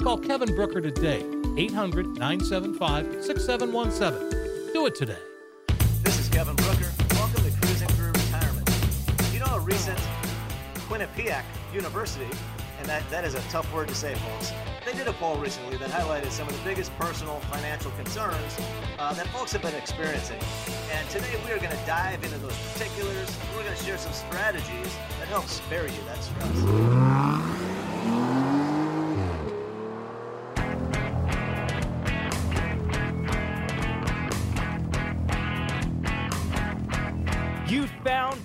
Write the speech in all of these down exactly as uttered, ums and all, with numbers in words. Call Kevin Brucher today, eight hundred, nine seven five, six seven one seven. Do it today. This is Kevin Brucher. Welcome to Cruising Through Retirement. You know, a recent Quinnipiac University, and that, that is a tough word to say, folks, they did a poll recently that highlighted some of the biggest personal financial concerns uh, that folks have been experiencing. And today we are going to dive into those particulars. We're going to share some strategies that help spare you that stress. You found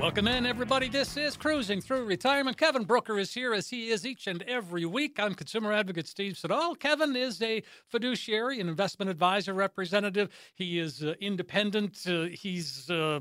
Welcome in, everybody. This is Cruising Through Retirement. Kevin Brucher is here, as he is each and every week. I'm consumer advocate Steve Siddall. Kevin is a fiduciary, an investment advisor representative. He is uh, independent. Uh, he's, uh,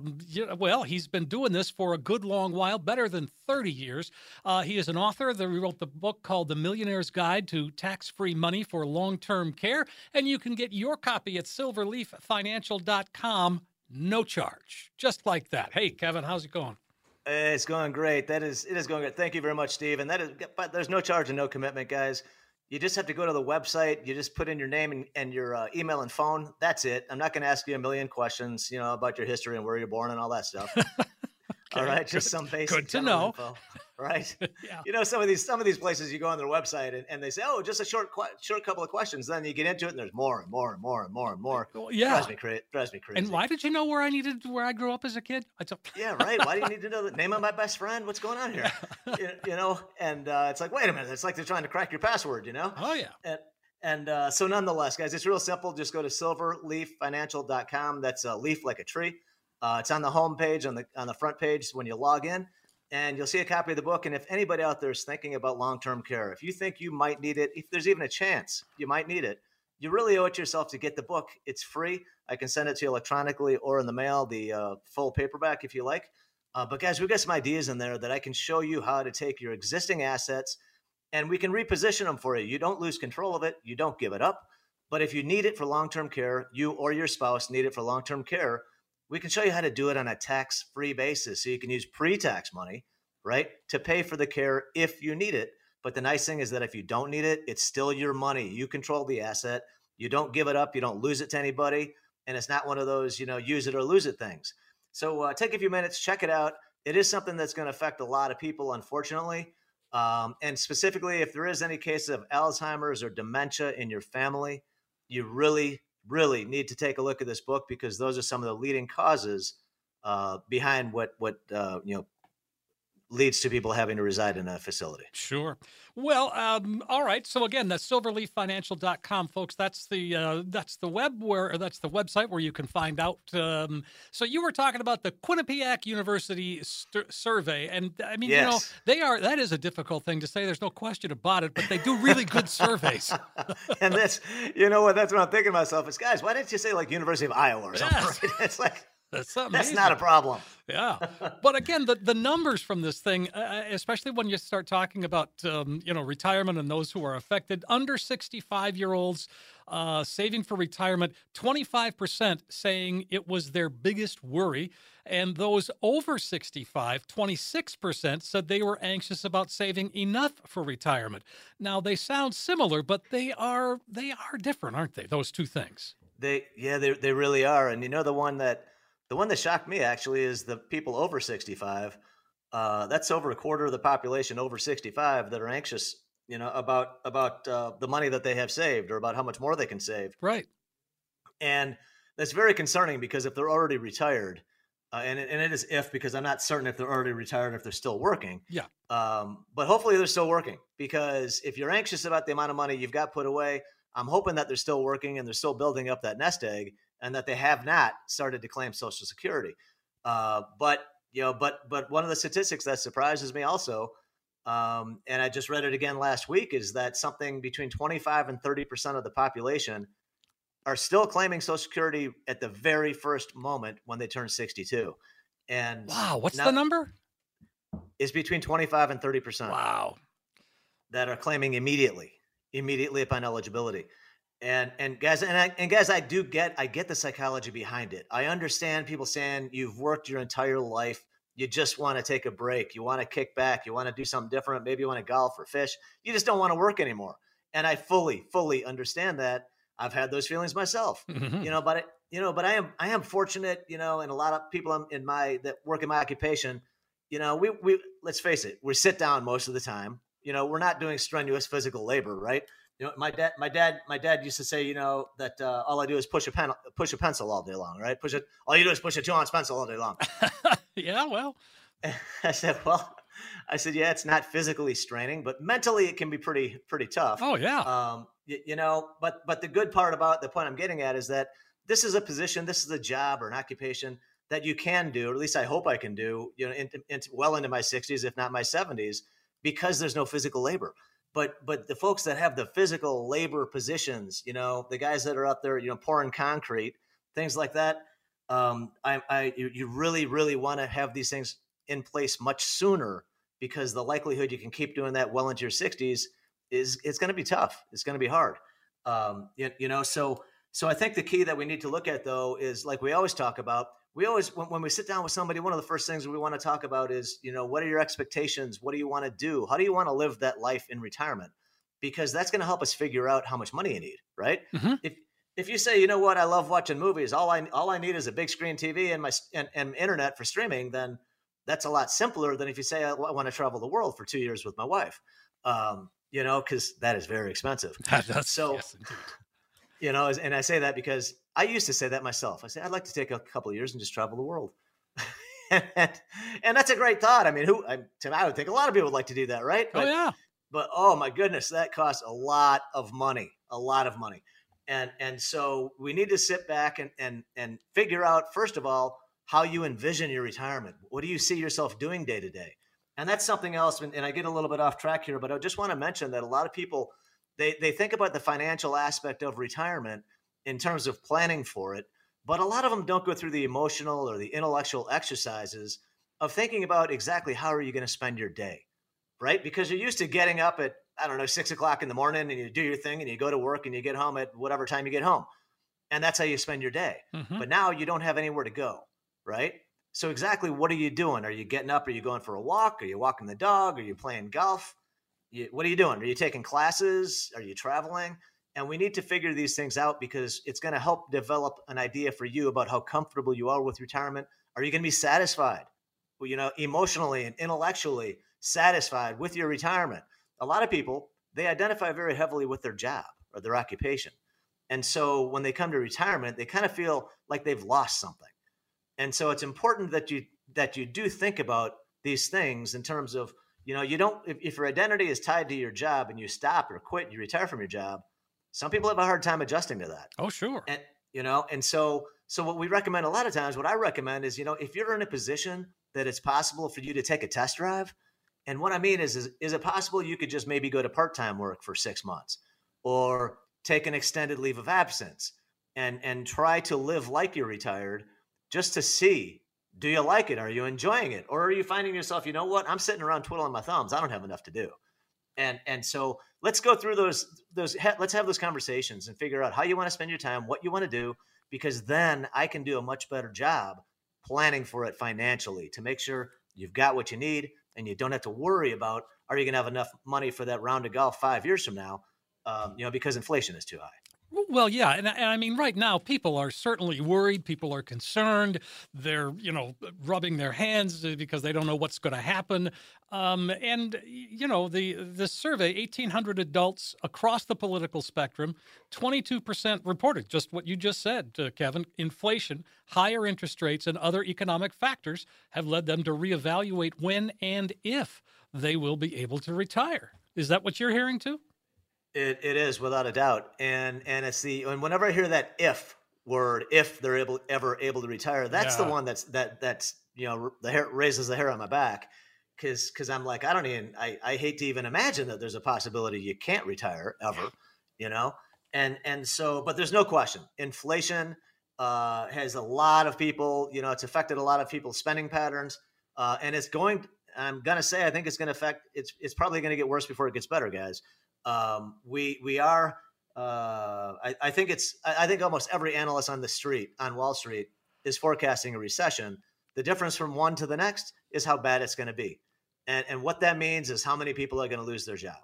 well, he's been doing this for a good long while, better than thirty years. Uh, he is an author. He wrote the book called The Millionaires Guide to Tax-Free Money for Long-Term Care. And you can get your copy at silverleaf financial dot com. No charge, just like that. Hey, Kevin, how's it going? It's going great. That is, it is going great. Thank you very much, Steve. And that is, but there's no charge and no commitment, guys. You just have to go to the website. You just put in your name and, and your uh, email and phone. That's it. I'm not going to ask you a million questions, you know, about your history and where you're born and all that stuff. Okay, all right, good, just some basic. Good to know. Info, right? Yeah. You know, some of these some of these places you go on their website and, and they say, oh, just a short short couple of questions. Then you get into it, and there's more and more and more and more and more. Well, yeah, drives me, cra- drives me crazy. And why did you know where I needed where I grew up as a kid? I t- yeah, right. Why do you need to know the name of my best friend? What's going on here? Yeah. you, you know, and uh, it's like, wait a minute. It's like they're trying to crack your password. You know? Oh yeah. And, and uh, so, nonetheless, guys, it's real simple. Just go to silverleaf financial dot com. That's a leaf like a tree. Uh, it's on the home page, on the on the front page when you log in, and you'll see a copy of the book. And if anybody out there is thinking about long-term care, if you think you might need it, if there's even a chance you might need it, you really owe it to yourself to get the book. It's free. I can send it to you electronically or in the mail, the uh, full paperback if you like. Uh, but guys, we've got some ideas in there that I can show you how to take your existing assets, and we can reposition them for you. You don't lose control of it. You don't give it up. But if you need it for long-term care, you or your spouse need it for long-term care, we can show you how to do it on a tax-free basis. So you can use pre-tax money, right, to pay for the care if you need it. But the nice thing is that if you don't need it, it's still your money. You control the asset. You don't give it up. You don't lose it to anybody. And it's not one of those, you know, use it or lose it things. So uh, take a few minutes, check it out. It is something that's going to affect a lot of people, unfortunately. Um, and specifically, if there is any case of Alzheimer's or dementia in your family, you really really need to take a look at this book, because those are some of the leading causes uh, behind what, what uh, you know, leads to people having to reside in a facility. Sure. Well, um, all right. So again, that's silverleaf financial dot com, folks. That's the uh, that's the web where or that's the website where you can find out. Um, so you were talking about the Quinnipiac University st- survey, and I mean, yes. You know, they are that is a difficult thing to say. There's no question about it, but they do really good surveys. And that's you know what that's what I'm thinking to myself is, guys, why didn't you say like University of Iowa or something? Yes. Right? It's like. That's amazing. That's not a problem. Yeah. But again, the, the numbers from this thing, uh, especially when you start talking about, um, you know, retirement and those who are affected, under sixty-five-year-olds uh, saving for retirement, twenty-five percent saying it was their biggest worry. And those over sixty-five, twenty-six percent said they were anxious about saving enough for retirement. Now, they sound similar, but they are they are different, aren't they, those two things? They yeah, they they really are. And you know, the one that the one that shocked me actually is the people over sixty-five. Uh, that's over a quarter of the population over sixty-five that are anxious, you know, about about uh, the money that they have saved or about how much more they can save. Right. And that's very concerning because if they're already retired, uh, and and it is if because I'm not certain if they're already retired or if they're still working. Yeah. Um, but hopefully they're still working, because if you're anxious about the amount of money you've got put away, I'm hoping that they're still working and they're still building up that nest egg and that they have not started to claim Social Security. Uh, but, you know, but, but one of the statistics that surprises me also, um, and I just read it again last week, is that something between twenty-five and thirty percent of the population are still claiming Social Security at the very first moment when they turn sixty-two. And wow, what's the number? It's between twenty-five and thirty percent. Wow. That are claiming immediately. immediately upon eligibility. And, and guys, and I, and guys, I do get, I get the psychology behind it. I understand people saying you've worked your entire life. You just want to take a break. You want to kick back. You want to do something different. Maybe you want to golf or fish. You just don't want to work anymore. And I fully, fully understand that. I've had those feelings myself, mm-hmm. you know, but, it, you know, but I am, I am fortunate, you know, and a lot of people in my, that work in my occupation, you know, we, we, let's face it, we sit down most of the time. You know, we're not doing strenuous physical labor, right? You know, my dad, my dad, my dad used to say, you know, that uh, all I do is push a pen, push a pencil all day long, right? Push it. All you do is push a two-ounce pencil all day long. Yeah, well, and I said, well, I said, yeah, it's not physically straining, but mentally it can be pretty, pretty tough. Oh yeah. Um, you, you know, but but the good part about the point I'm getting at is that this is a position, this is a job or an occupation that you can do, or at least I hope I can do, you know, in, in, well into my sixties, if not my seventies. Because there's no physical labor, but, but the folks that have the physical labor positions, you know, the guys that are out there, you know, pouring concrete, things like that. Um, I, I, you, you really, really want to have these things in place much sooner, because the likelihood you can keep doing that well into your sixties is, it's going to be tough. It's going to be hard. Um, you, you know, so, so I think the key that we need to look at though, is like we always talk about, we always, when, when we sit down with somebody, one of the first things we want to talk about is, you know, what are your expectations? What do you want to do? How do you want to live that life in retirement? Because that's going to help us figure out how much money you need, right? Mm-hmm. If if you say, you know what, I love watching movies. All I all I need is a big screen T V and my and, and internet for streaming. Then that's a lot simpler than if you say I, I want to travel the world for two years with my wife. Um, you know, because that is very expensive. That's, so. Yes, you know, and I say that because I used to say that myself. I said, I'd like to take a couple of years and just travel the world. and, and that's a great thought. I mean, who I, I would think a lot of people would like to do that, right? But, oh, yeah. But, oh, my goodness, that costs a lot of money, a lot of money. And and so we need to sit back and, and, and figure out, first of all, how you envision your retirement. What do you see yourself doing day to day? And that's something else. And, and I get a little bit off track here, but I just want to mention that a lot of people – They they think about the financial aspect of retirement in terms of planning for it, but a lot of them don't go through the emotional or the intellectual exercises of thinking about exactly how are you going to spend your day, right? Because you're used to getting up at, I don't know, six o'clock in the morning and you do your thing and you go to work and you get home at whatever time you get home. And that's how you spend your day. Mm-hmm. But now you don't have anywhere to go, right? So exactly what are you doing? Are you getting up? Are you going for a walk? Are you walking the dog? Are you playing golf? You, what are you doing? Are you taking classes? Are you traveling? And we need to figure these things out because it's going to help develop an idea for you about how comfortable you are with retirement. Are you going to be satisfied, well, you know, emotionally and intellectually satisfied with your retirement? A lot of people, they identify very heavily with their job or their occupation. And so when they come to retirement, they kind of feel like they've lost something. And so it's important that you, that you do think about these things in terms of, you know, you don't, if, if your identity is tied to your job and you stop or quit and you retire from your job, some people have a hard time adjusting to that. Oh, sure. And, you know, and so, so what we recommend a lot of times, what I recommend is, you know, if you're in a position that it's possible for you to take a test drive. And what I mean is, is, is it possible you could just maybe go to part-time work for six months or take an extended leave of absence and, and try to live like you're retired just to see, do you like it? Are you enjoying it? Or are you finding yourself, you know what? I'm sitting around twiddling my thumbs. I don't have enough to do. And and so let's go through those, those. Let's have those conversations and figure out how you want to spend your time, what you want to do, because then I can do a much better job planning for it financially to make sure you've got what you need and you don't have to worry about, are you going to have enough money for that round of golf five years from now? Um, you know, because inflation is too high. Well, yeah. And, and I mean, right now, people are certainly worried. People are concerned. They're, you know, rubbing their hands because they don't know what's going to happen. Um, and, you know, the, the survey, eighteen hundred adults across the political spectrum, twenty-two percent reported just what you just said, uh, Kevin. Inflation, higher interest rates, and other economic factors have led them to reevaluate when and if they will be able to retire. Is that what you're hearing too? It it is without a doubt, and and it's the and whenever I hear that if word, if they're able ever able to retire, that's yeah. the one that's that that's you know the hair raises the hair on my back, because because I'm like I don't even I I hate to even imagine that there's a possibility you can't retire ever, you know, and and so but there's no question inflation uh, has a lot of people, you know, it's affected a lot of people's spending patterns, uh, and it's going I'm gonna say I think it's gonna affect it's it's probably gonna get worse before it gets better, guys. Um, we, we are, uh, I, I think it's, I, I think almost every analyst on the street on Wall Street is forecasting a recession. The difference from one to the next is how bad it's going to be. And, and what that means is how many people are going to lose their job.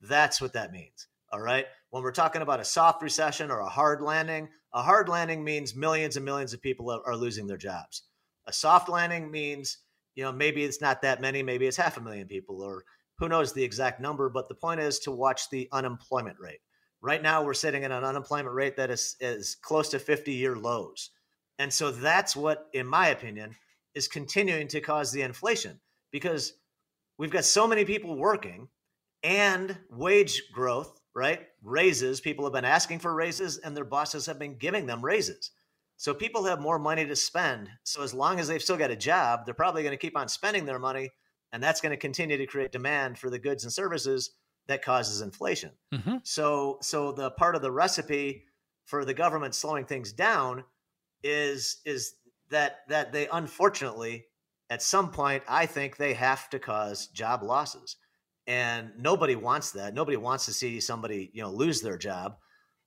That's what that means. All right. When we're talking about a soft recession or a hard landing, a hard landing means millions and millions of people are, are losing their jobs. A soft landing means, you know, maybe it's not that many, maybe it's half a million people or who knows the exact number, but the point is to watch the unemployment rate. Right now, we're sitting at an unemployment rate that is, is close to fifty-year lows. And so that's what, in my opinion, is continuing to cause the inflation because we've got so many people working and wage growth, right? Raises, people have been asking for raises and their bosses have been giving them raises. So people have more money to spend. So as long as they've still got a job, they're probably going to keep on spending their money. And that's going to continue to create demand for the goods and services that causes inflation. Mm-hmm. So, so the part of the recipe for the government slowing things down is is that that they unfortunately, at some point, I think they have to cause job losses, and nobody wants that. Nobody wants to see somebody you know lose their job.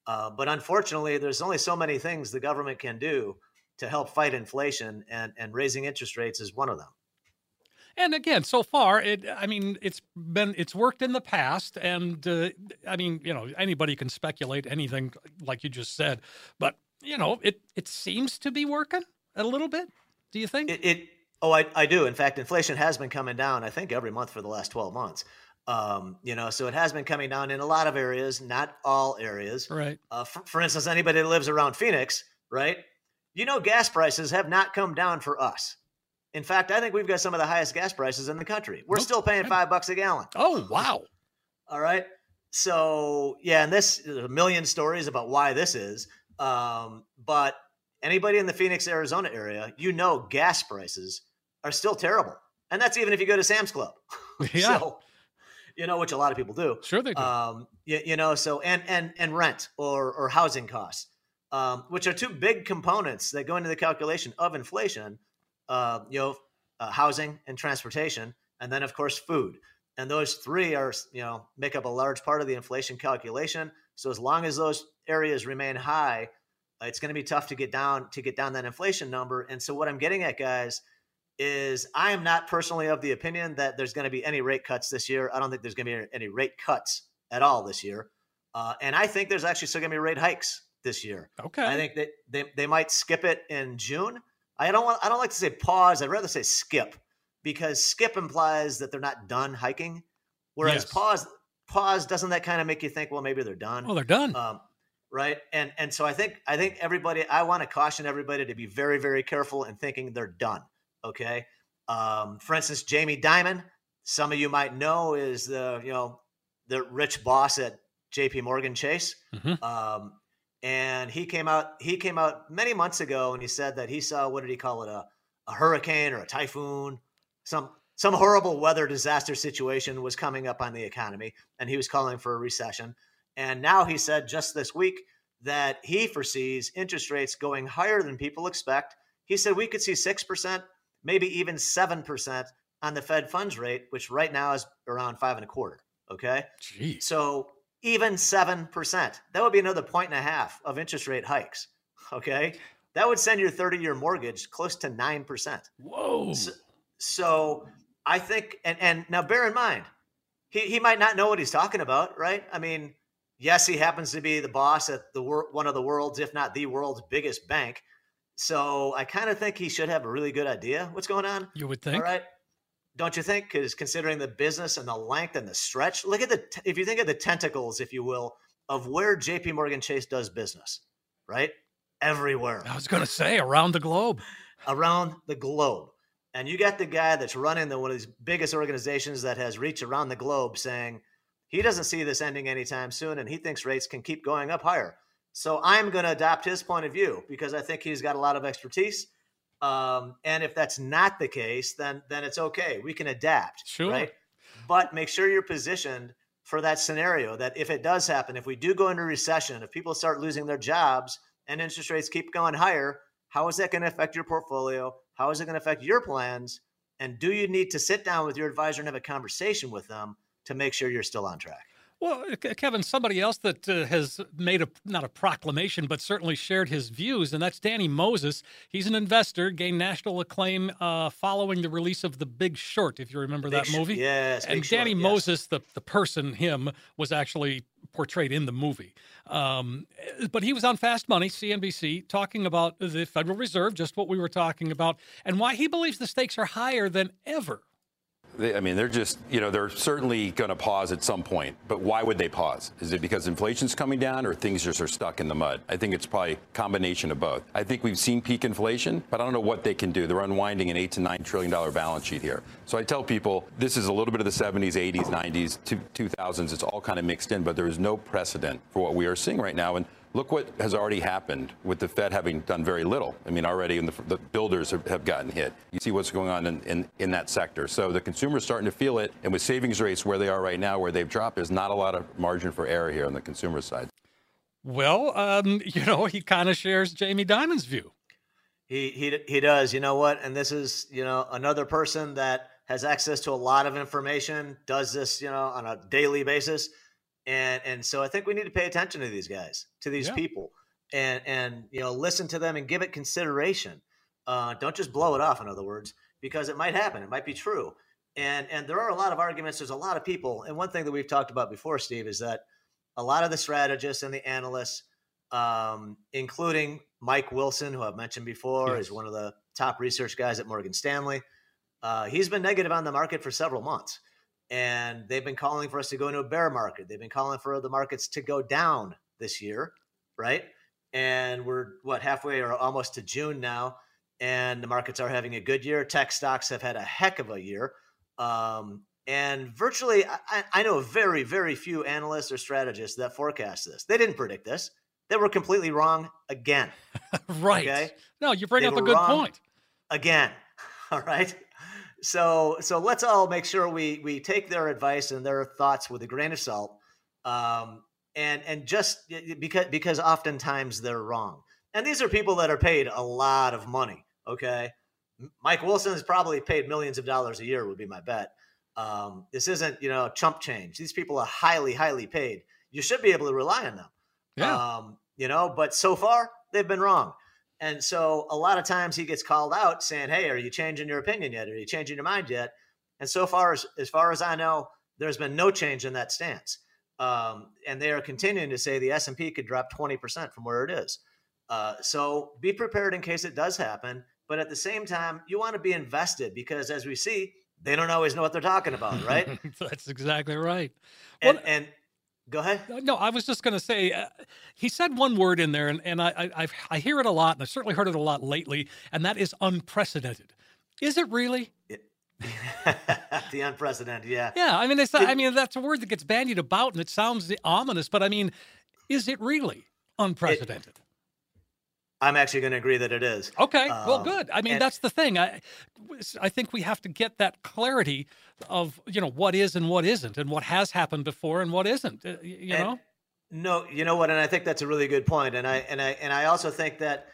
Uh, but unfortunately, there's only so many things the government can do to help fight inflation, and and raising interest rates is one of them. And again, so far, it, I mean, it's been it's worked in the past. And uh, I mean, you know, anybody can speculate anything like you just said. But, you know, it it seems to be working a little bit. Do you think it? it oh, I, I do. In fact, inflation has been coming down, I think, every month for the last twelve months. Um, you know, so it has been coming down in a lot of areas, not all areas. Right. Uh, for, for instance, anybody that lives around Phoenix. Right. You know, gas prices have not come down for us. In fact, I think we've got some of the highest gas prices in the country. We're nope. still paying five bucks a gallon. Oh, wow. All right. So, yeah, and this there's a million stories about why this is. Um, but anybody in the Phoenix, Arizona area, you know gas prices are still terrible. And that's even if you go to Sam's Club. Yeah. So, you know, which a lot of people do. Sure they do. Um, you, you know, so and and and rent or or housing costs, um, which are two big components that go into the calculation of inflation. Uh, you know, uh, housing and transportation, and then of course food, and those three are you know make up a large part of the inflation calculation. So as long as those areas remain high, uh, it's going to be tough to get down to get down that inflation number. And so what I'm getting at, guys, is I am not personally of the opinion that there's going to be any rate cuts this year. I don't think there's going to be any rate cuts at all this year, uh, and I think there's actually still going to be rate hikes this year. Okay, I think that they they might skip it in June. I don't want, I don't like to say pause. I'd rather say skip because skip implies that they're not done hiking. Whereas yes. pause, pause doesn't that kind of make you think, well, maybe they're done. Well, they're done. Um, right. And, and so I think, I think everybody, I want to caution everybody to be very, very careful in thinking they're done. Okay. Um, for instance, Jamie Dimon, some of you might know is the, you know, the rich boss at J P Morgan Chase. Mm-hmm. Um, And he came out. He came out many months ago, and he said that he saw what did he call it a, a hurricane or a typhoon, some some horrible weather disaster situation was coming up on the economy, and he was calling for a recession. And now he said just this week that he foresees interest rates going higher than people expect. He said we could see six percent, maybe even seven percent on the Fed funds rate, which right now is around five and a quarter. Okay. Jeez. So even seven percent, that would be another point and a half of interest rate hikes. Okay. That would send your thirty year mortgage close to nine percent. Whoa. So, so I think, and, and now bear in mind, he, he might not know what he's talking about, right? I mean, yes, he happens to be the boss at the one of the world's, if not the world's biggest bank. So I kind of think he should have a really good idea what's going on. You would think. All right. Don't you think? Because considering the business and the length and the stretch, look at the, t- if you think of the tentacles, if you will, of where JPMorgan Chase does business, right? Everywhere. I was going to say around the globe. Around the globe. And you got the guy that's running the, one of these biggest organizations that has reach around the globe saying he doesn't see this ending anytime soon and he thinks rates can keep going up higher. So I'm going to adopt his point of view because I think he's got a lot of expertise. Um, and if that's not the case, then then it's okay. We can adapt, sure. Right? But make sure you're positioned for that scenario that if it does happen, if we do go into recession, if people start losing their jobs and interest rates keep going higher, how is that going to affect your portfolio? How is it going to affect your plans? And do you need to sit down with your advisor and have a conversation with them to make sure you're still on track? Well, Kevin, somebody else that uh, has made a, not a proclamation, but certainly shared his views, and that's Danny Moses. He's an investor, gained national acclaim uh, following the release of The Big Short, if you remember Big that movie. Sh- yes, And Big Danny Short, yes. Moses, the, the person, him, was actually portrayed in the movie. Um, but he was on Fast Money, C N B C, talking about the Federal Reserve, just what we were talking about, and why he believes the stakes are higher than ever. I mean, they're just, you know, they're certainly going to pause at some point. But why would they pause? Is it because inflation's coming down or things just are stuck in the mud? I think it's probably a combination of both. I think we've seen peak inflation, but I don't know what they can do. They're unwinding an eight to nine trillion dollar balance sheet here. So I tell people this is a little bit of the seventies, eighties, nineties, two thousands. It's all kind of mixed in, but there is no precedent for what we are seeing right now. And look what has already happened with the Fed having done very little. I mean, already in the, the builders have, have gotten hit. You see what's going on in, in, in that sector. So the consumer's starting to feel it. And with savings rates where they are right now, where they've dropped, there's not a lot of margin for error here on the consumer side. Well, um, you know, he kind of shares Jamie Dimon's view. He, he he does. You know what? And this is, you know, another person that has access to a lot of information, does this, you know, on a daily basis. And and so I think we need to pay attention to these guys, to these yeah. people, and and you know listen to them and give it consideration. Uh, don't just blow it off. In other words, because it might happen, it might be true. And and there are a lot of arguments. There's a lot of people. And one thing that we've talked about before, Steve, is that a lot of the strategists and the analysts, um, including Mike Wilson, who I've mentioned before, yes. is one of the top research guys at Morgan Stanley. Uh, he's been negative on the market for several months. And they've been calling for us to go into a bear market. They've been calling for the markets to go down this year, right? And we're, what, halfway or almost to June now, and the markets are having a good year. Tech stocks have had a heck of a year. Um, and virtually, I, I know very, very few analysts or strategists that forecast this. They didn't predict this. They were completely wrong again. Right. Okay? No, you bring they up a good point. Again. All right. So so let's all make sure we we take their advice and their thoughts with a grain of salt, um, and and just because because oftentimes they're wrong. And these are people that are paid a lot of money. Okay, Mike Wilson is probably paid millions of dollars a year would be my bet. Um, this isn't you know chump change. These people are highly highly paid. You should be able to rely on them. Yeah. Um, you know, but so far they've been wrong. And so a lot of times he gets called out saying, hey, are you changing your opinion yet? Are you changing your mind yet? And so far, as, as far as I know, there's been no change in that stance. Um, and they are continuing to say the S and P could drop twenty percent from where it is. Uh, so be prepared in case it does happen. But at the same time, you want to be invested because as we see, they don't always know what they're talking about, right? That's exactly right. And, well, and Go ahead. No, I was just going to say, uh, he said one word in there, and, and I, I, I've, I hear it a lot, and I've certainly heard it a lot lately, and that is unprecedented. Is it really? It, the unprecedented, yeah. Yeah, I mean, it's, it, I mean, that's a word that gets bandied about, and it sounds ominous, but I mean, is it really unprecedented? It, I'm actually going to agree that it is. Okay, um, well, good. I mean, and, that's the thing. I, I think we have to get that clarity of, you know, what is and what isn't and what has happened before and what isn't, you know? No, you know what? And I think that's a really good point. And I, and I, and I also think that,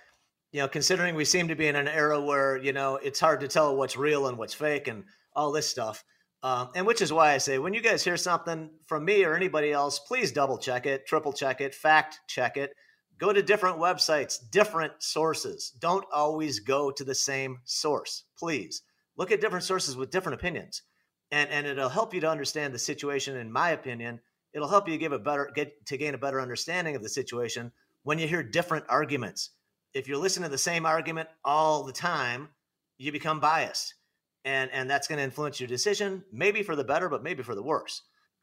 you know, considering we seem to be in an era where, you know, it's hard to tell what's real and what's fake and all this stuff. Um, and which is why I say, when you guys hear something from me or anybody else, please double check it, triple check it, fact check it. Go to different websites, different sources. Don't always go to the same source, please. Look at different sources with different opinions. And, and it'll help you to understand the situation, in my opinion. It'll help you give a better, get to gain a better understanding of the situation when you hear different arguments. If you're listening to the same argument all the time, you become biased. And, and that's going to influence your decision, maybe for the better, but maybe for the worse.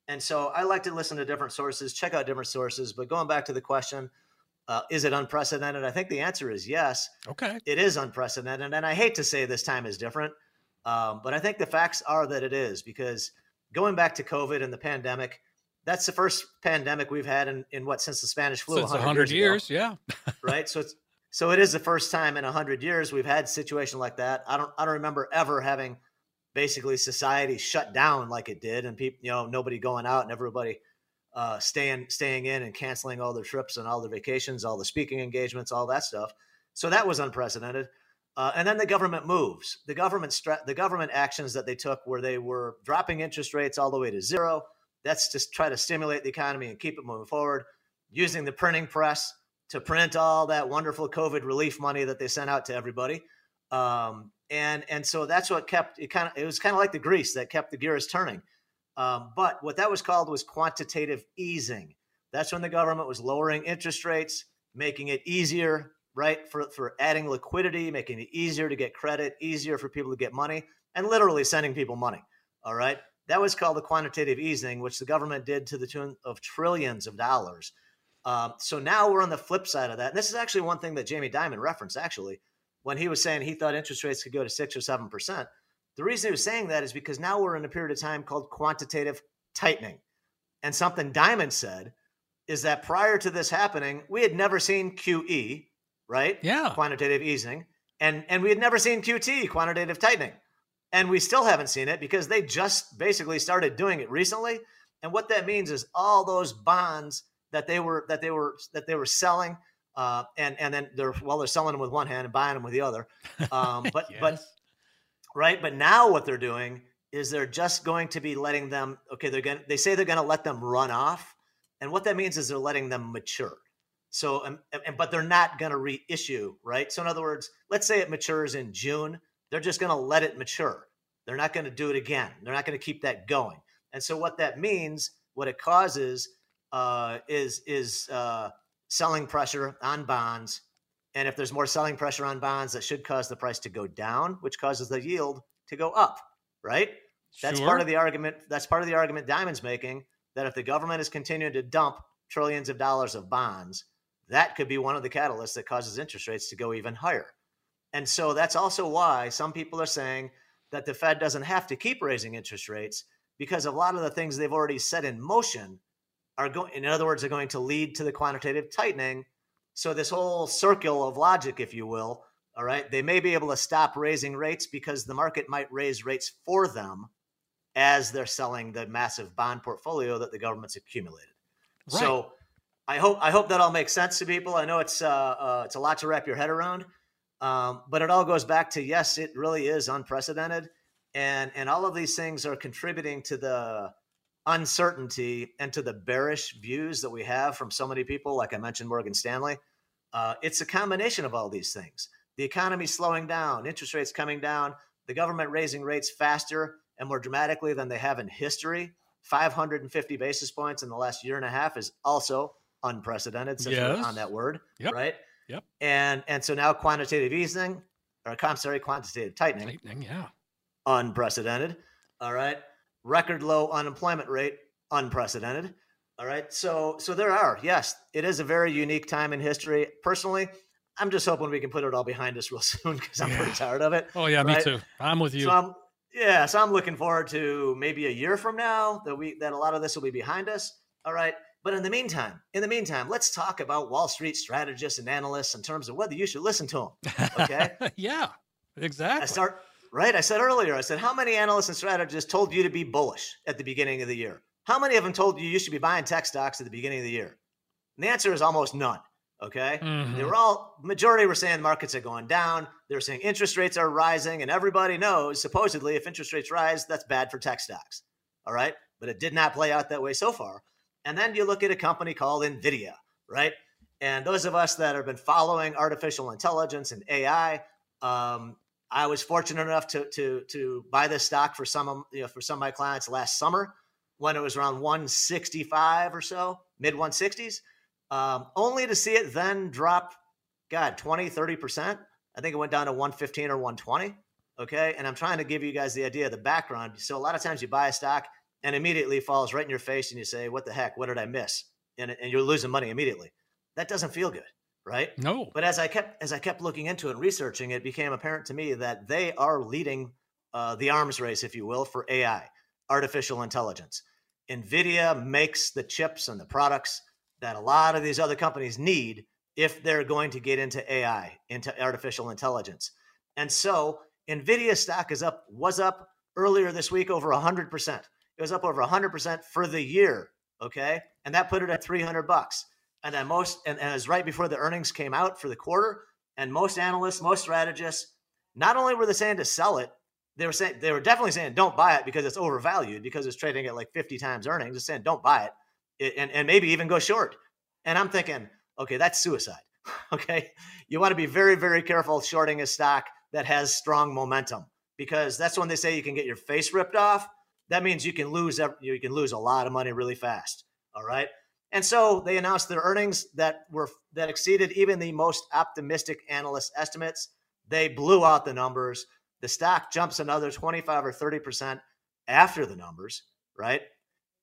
And so I like to listen to different sources, check out different sources. But going back to the question, Uh, is it unprecedented? I think the answer is yes. Okay. It is unprecedented. And I hate to say this time is different, um, but I think the facts are that it is, because going back to COVID and the pandemic, that's the first pandemic we've had in, in what, since the Spanish flu? Since one hundred years, years yeah. Right? So it's, so it is the first time in one hundred years we've had a situation like that. I don't, I don't remember ever having basically society shut down like it did, and people, you know, nobody going out and everybody Uh, staying, staying in and canceling all their trips and all their vacations, all the speaking engagements, all that stuff. So that was unprecedented. Uh, and then the government moves, the government, stra- the government actions that they took, where they were dropping interest rates all the way to zero. That's just try to stimulate the economy and keep it moving forward, using the printing press to print all that wonderful COVID relief money that they sent out to everybody. Um, and, and so that's what kept it kind of, it was kind of like the grease that kept the gears turning. Um, but what that was called was quantitative easing. That's when the government was lowering interest rates, making it easier, right, for, for adding liquidity, making it easier to get credit, easier for people to get money, and literally sending people money. All right. That was called the quantitative easing, which the government did to the tune of trillions of dollars. Um, so now we're on the flip side of that. And this is actually one thing that Jamie Dimon referenced, actually, when he was saying he thought interest rates could go to six or seven percent. The reason he was saying that is because now we're in a period of time called quantitative tightening. And something Dimon said is that prior to this happening, we had never seen Q E, right? Yeah. Quantitative easing. And, and we had never seen Q T, quantitative tightening. And we still haven't seen it, because they just basically started doing it recently. And what that means is all those bonds that they were, that they were, that they were selling, uh, and, and then they're, well, they're selling them with one hand and buying them with the other. Um, but, yes. but, Right. But now what they're doing is they're just going to be letting them, okay, they're going to, they say they're going to let them run off. And what that means is they're letting them mature. So, and, and, but they're not going to reissue, right? So in other words, let's say it matures in June. They're just going to let it mature. They're not going to do it again. They're not going to keep that going. And so what that means, what it causes uh, is, is uh, selling pressure on bonds. And if there's more selling pressure on bonds, that should cause the price to go down, which causes the yield to go up, right? That's sure. part of the argument. That's part of the argument Dimon's making, that if the government is continuing to dump trillions of dollars of bonds, that could be one of the catalysts that causes interest rates to go even higher. And so that's also why some people are saying that the Fed doesn't have to keep raising interest rates, because a lot of the things they've already set in motion are going, in other words, are going to lead to the quantitative tightening. So this whole circle of logic, if you will, all right, they may be able to stop raising rates because the market might raise rates for them as they're selling the massive bond portfolio that the government's accumulated. Right. So I hope I hope that all makes sense to people. I know it's uh, uh, it's a lot to wrap your head around, um, but it all goes back to, yes, it really is unprecedented. And, and all of these things are contributing to the uncertainty and to the bearish views that we have from so many people. Like I mentioned, Morgan Stanley, uh, it's a combination of all these things. The economy slowing down, interest rates coming down, the government raising rates faster and more dramatically than they have in history. five hundred fifty basis points in the last year and a half is also unprecedented, since yes. we're on that word, yep. right? Yep. And and so now quantitative easing, or I'm sorry, quantitative tightening. Tightening, yeah. Unprecedented, all right? Record low unemployment rate, unprecedented. All right. So, so there are, yes, it is a very unique time in history. Personally, I'm just hoping we can put it all behind us real soon, because I'm yeah. pretty tired of it. Oh yeah. Right? Me too. I'm with you. So I'm, yeah. So I'm looking forward to maybe a year from now that we, that a lot of this will be behind us. All right. But in the meantime, in the meantime, let's talk about Wall Street strategists and analysts in terms of whether you should listen to them. Okay. yeah, exactly. I start, Right. I said earlier, I said, how many analysts and strategists told you to be bullish at the beginning of the year? How many of them told you you should be buying tech stocks at the beginning of the year? And the answer is almost none. Okay. Mm-hmm. They were all, majority were saying markets are going down. They're saying interest rates are rising, and everybody knows supposedly if interest rates rise, that's bad for tech stocks. All right. But it did not play out that way so far. And then you look at a company called NVIDIA, right? And those of us that have been following artificial intelligence and A I, um, I was fortunate enough to, to, to buy this stock for some, of, you know, for some of my clients last summer when it was around one sixty-five or so, mid one sixties. Um, only to see it then drop, God, twenty, thirty percent. I think it went down to one fifteen or one twenty. Okay. And I'm trying to give you guys the idea of the background. So a lot of times you buy a stock and immediately falls right in your face and you say, what the heck, what did I miss? And, and you're losing money immediately. That doesn't feel good, right? No. But as I kept, as I kept looking into it and researching, it became apparent to me that they are leading uh, the arms race, if you will, for A I, artificial intelligence. NVIDIA makes the chips and the products that a lot of these other companies need if they're going to get into A I, into artificial intelligence. And so NVIDIA stock is up, was up earlier this week over one hundred percent. It was up over one hundred percent for the year, okay? And that put it at three hundred bucks. And then most, and, and it was right before the earnings came out for the quarter. And most analysts, most strategists, not only were they saying to sell it, they were saying, they were definitely saying don't buy it because it's overvalued, because it's trading at like fifty times earnings. They're saying don't buy it. And, and maybe even go short. And I'm thinking, okay, that's suicide. Okay. You want to be very, very careful shorting a stock that has strong momentum, because that's when they say you can get your face ripped off. That means you can lose, you can lose a lot of money really fast. All right. And so they announced their earnings that were, that exceeded even the most optimistic analyst estimates. They blew out the numbers. The stock jumps another twenty-five or thirty percent after the numbers, right?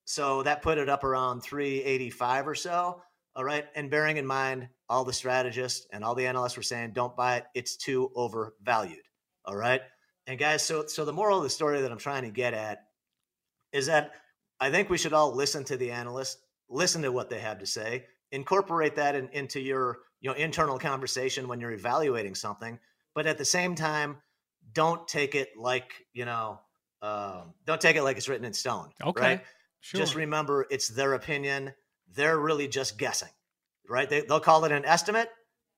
So that put it up around three eighty-five or so. All right. And bearing in mind, all the strategists and all the analysts were saying, don't buy it. It's too overvalued. All right. And guys, so, so the moral of the story that I'm trying to get at is that I think we should all listen to the analysts, listen to what they have to say, incorporate that in, into your, you know, internal conversation when you're evaluating something. But at the same time, don't take it like, you know, um, don't take it like it's written in stone. Okay. Right? Sure. Just remember, it's their opinion. They're really just guessing, right? They, they'll call it an estimate.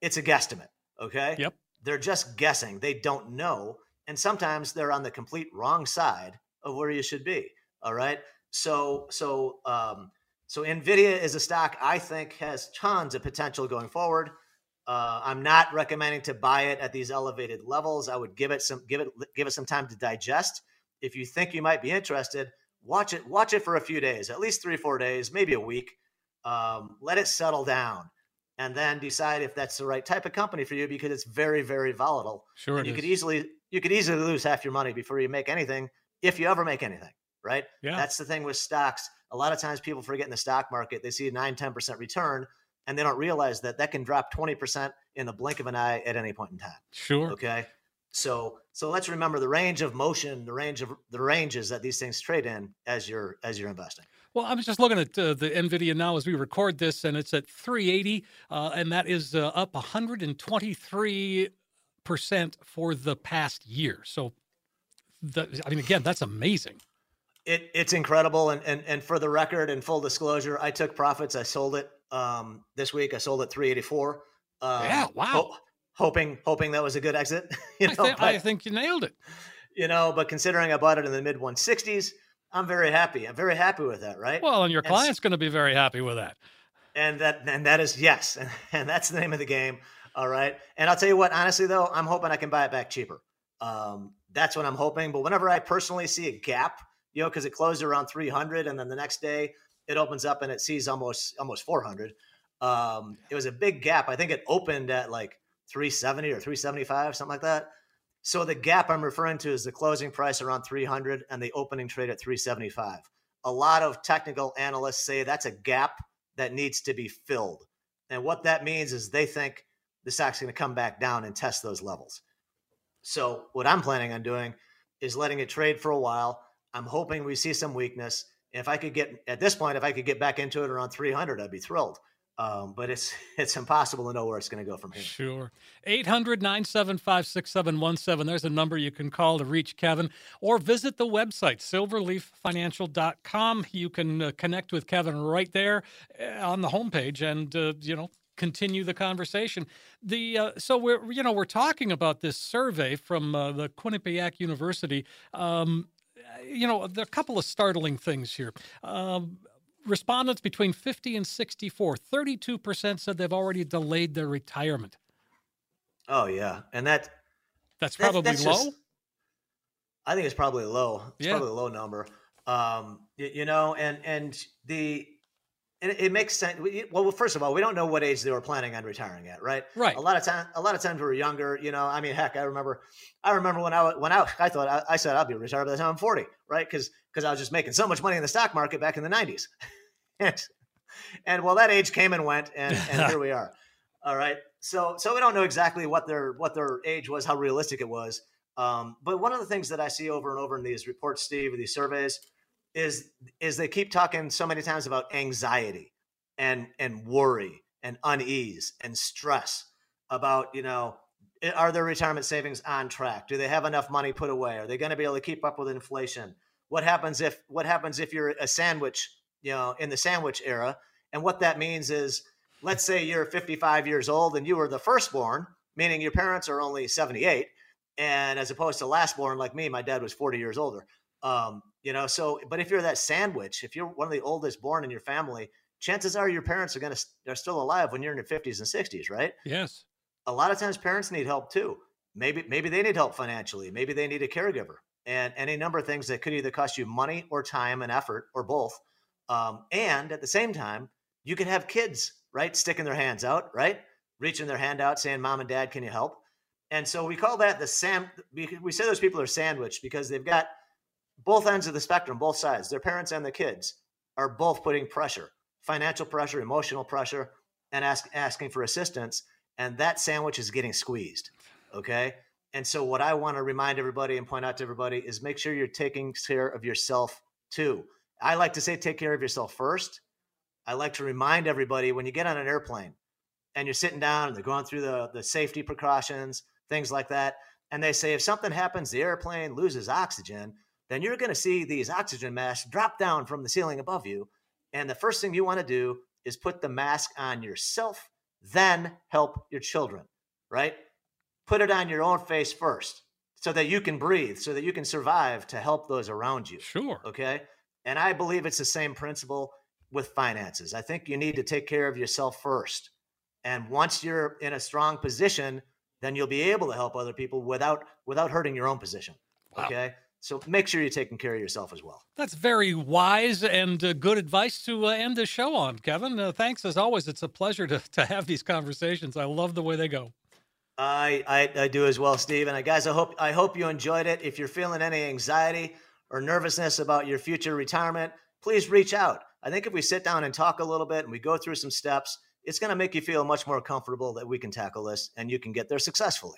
It's a guesstimate, okay? Yep. They're just guessing. They don't know. And sometimes they're on the complete wrong side of where you should be, all right? So, so, um, so NVIDIA is a stock I think has tons of potential going forward. Uh, I'm not recommending to buy it at these elevated levels. I would give it some, give it, give it some time to digest. If you think you might be interested, watch it, watch it for a few days, at least three, four days, maybe a week. Um, let it settle down and then decide if that's the right type of company for you, because it's very, very volatile. Sure. And you is. could easily, you could easily lose half your money before you make anything. If you ever make anything, right? Yeah. That's the thing with stocks. A lot of times people forget in the stock market, they see a nine, ten percent return and they don't realize that that can drop twenty percent in the blink of an eye at any point in time. Sure. Okay. So, so let's remember the range of motion, the range of the ranges that these things trade in as you're, as you're investing. Well, I was just looking at uh, the NVIDIA now as we record this, and it's at three eighty, uh, and that is uh, up one hundred twenty-three percent for the past year. So, the, I mean, again, that's amazing. It, it's incredible. And, and, and for the record and full disclosure, I took profits. I sold it um, this week. I sold it three eighty-four. Uh, yeah, wow. Oh, Hoping, hoping that was a good exit. You know, I, th but, I think you nailed it. You know, but considering I bought it in the mid one sixties, I'm very happy. I'm very happy with that, right? Well, and your client's going to be very happy with that. And that, and that is yes, and, and that's the name of the game. All right. And I'll tell you what, honestly though, I'm hoping I can buy it back cheaper. Um, that's what I'm hoping. But whenever I personally see a gap, you know, because it closed around three hundred, and then the next day it opens up and it sees almost almost four hundred. Um, it was a big gap. I think it opened at like three seventy or three seventy-five, something like that. So the gap I'm referring to is the closing price around three hundred and the opening trade at three seventy-five. A lot of technical analysts say that's a gap that needs to be filled. And what that means is they think the stock's going to come back down and test those levels. So what I'm planning on doing is letting it trade for a while. I'm hoping we see some weakness. If I could get, at this point, if I could get back into it around three hundred, I'd be thrilled. Um, but it's it's impossible to know where it's going to go from here. Sure. eight hundred, nine seven five, six seven one seven. There's a number you can call to reach Kevin, or visit the website, silverleaf financial dot com. You can uh, connect with Kevin right there on the homepage and, uh, you know, continue the conversation. The uh, so we're you know we're talking about this survey from uh, the Quinnipiac University. Um, you know, there are a couple of startling things here. Um, respondents between fifty and sixty-four, thirty-two percent said they've already delayed their retirement. Oh yeah, and that that's probably that's, that's low. Just, I think it's probably low. It's yeah. probably a low number. Um, you, you know, and and the. It, it makes sense. Well, first of all, we don't know what age they were planning on retiring at, right? Right. A lot of time, a lot of times we were younger. You know, I mean, heck, I remember, I remember when I when I I thought I, I said I'll be retired by the time I'm forty, right? Because because I was just making so much money in the stock market back in the nineties, and, and well, that age came and went, and, and here we are. All right. So so we don't know exactly what their what their age was, how realistic it was. Um, but one of the things that I see over and over in these reports, Steve, these surveys. is is they keep talking so many times about anxiety and and worry and unease and stress about, you know, are their retirement savings on track? Do they have enough money put away? Are they going to be able to keep up with inflation? What happens if what happens if you're a sandwich, you know, in the sandwich era? And what that means is, let's say you're fifty-five years old and you were the firstborn, meaning your parents are only seventy-eight. And as opposed to lastborn like me, my dad was forty years older. Um, you know, so, but if you're that sandwich, if you're one of the oldest born in your family, chances are your parents are going to, they're still alive when you're in your fifties and sixties, right? Yes. A lot of times parents need help too. Maybe, maybe they need help financially. Maybe they need a caregiver and any number of things that could either cost you money or time and effort or both. Um, and at the same time, you can have kids, right? Sticking their hands out, right? Reaching their hand out saying, mom and dad, can you help? And so we call that the sam, we say those people are sandwiched because they've got both ends of the spectrum, both sides, their parents and the kids are both putting pressure, financial pressure, emotional pressure, and ask, asking for assistance. And that sandwich is getting squeezed. Okay. And so what I want to remind everybody and point out to everybody is make sure you're taking care of yourself too. I like to say, take care of yourself first. I like to remind everybody when you get on an airplane and you're sitting down and they're going through the, the safety precautions, things like that. And they say, if something happens, the airplane loses oxygen, then you're going to see these oxygen masks drop down from the ceiling above you. And the first thing you want to do is put the mask on yourself, then help your children, right? Put it on your own face first so that you can breathe, so that you can survive to help those around you. Sure. Okay. And I believe it's the same principle with finances. I think you need to take care of yourself first. And once you're in a strong position, then you'll be able to help other people without, without hurting your own position. Wow. Okay. So make sure you're taking care of yourself as well. That's very wise and uh, good advice to uh, end the show on, Kevin. Uh, thanks, as always. It's a pleasure to, to have these conversations. I love the way they go. I, I, I do as well, Steve. And I, guys, I hope I hope you enjoyed it. If you're feeling any anxiety or nervousness about your future retirement, please reach out. I think if we sit down and talk a little bit and we go through some steps, it's going to make you feel much more comfortable that we can tackle this and you can get there successfully.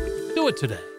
Do it today.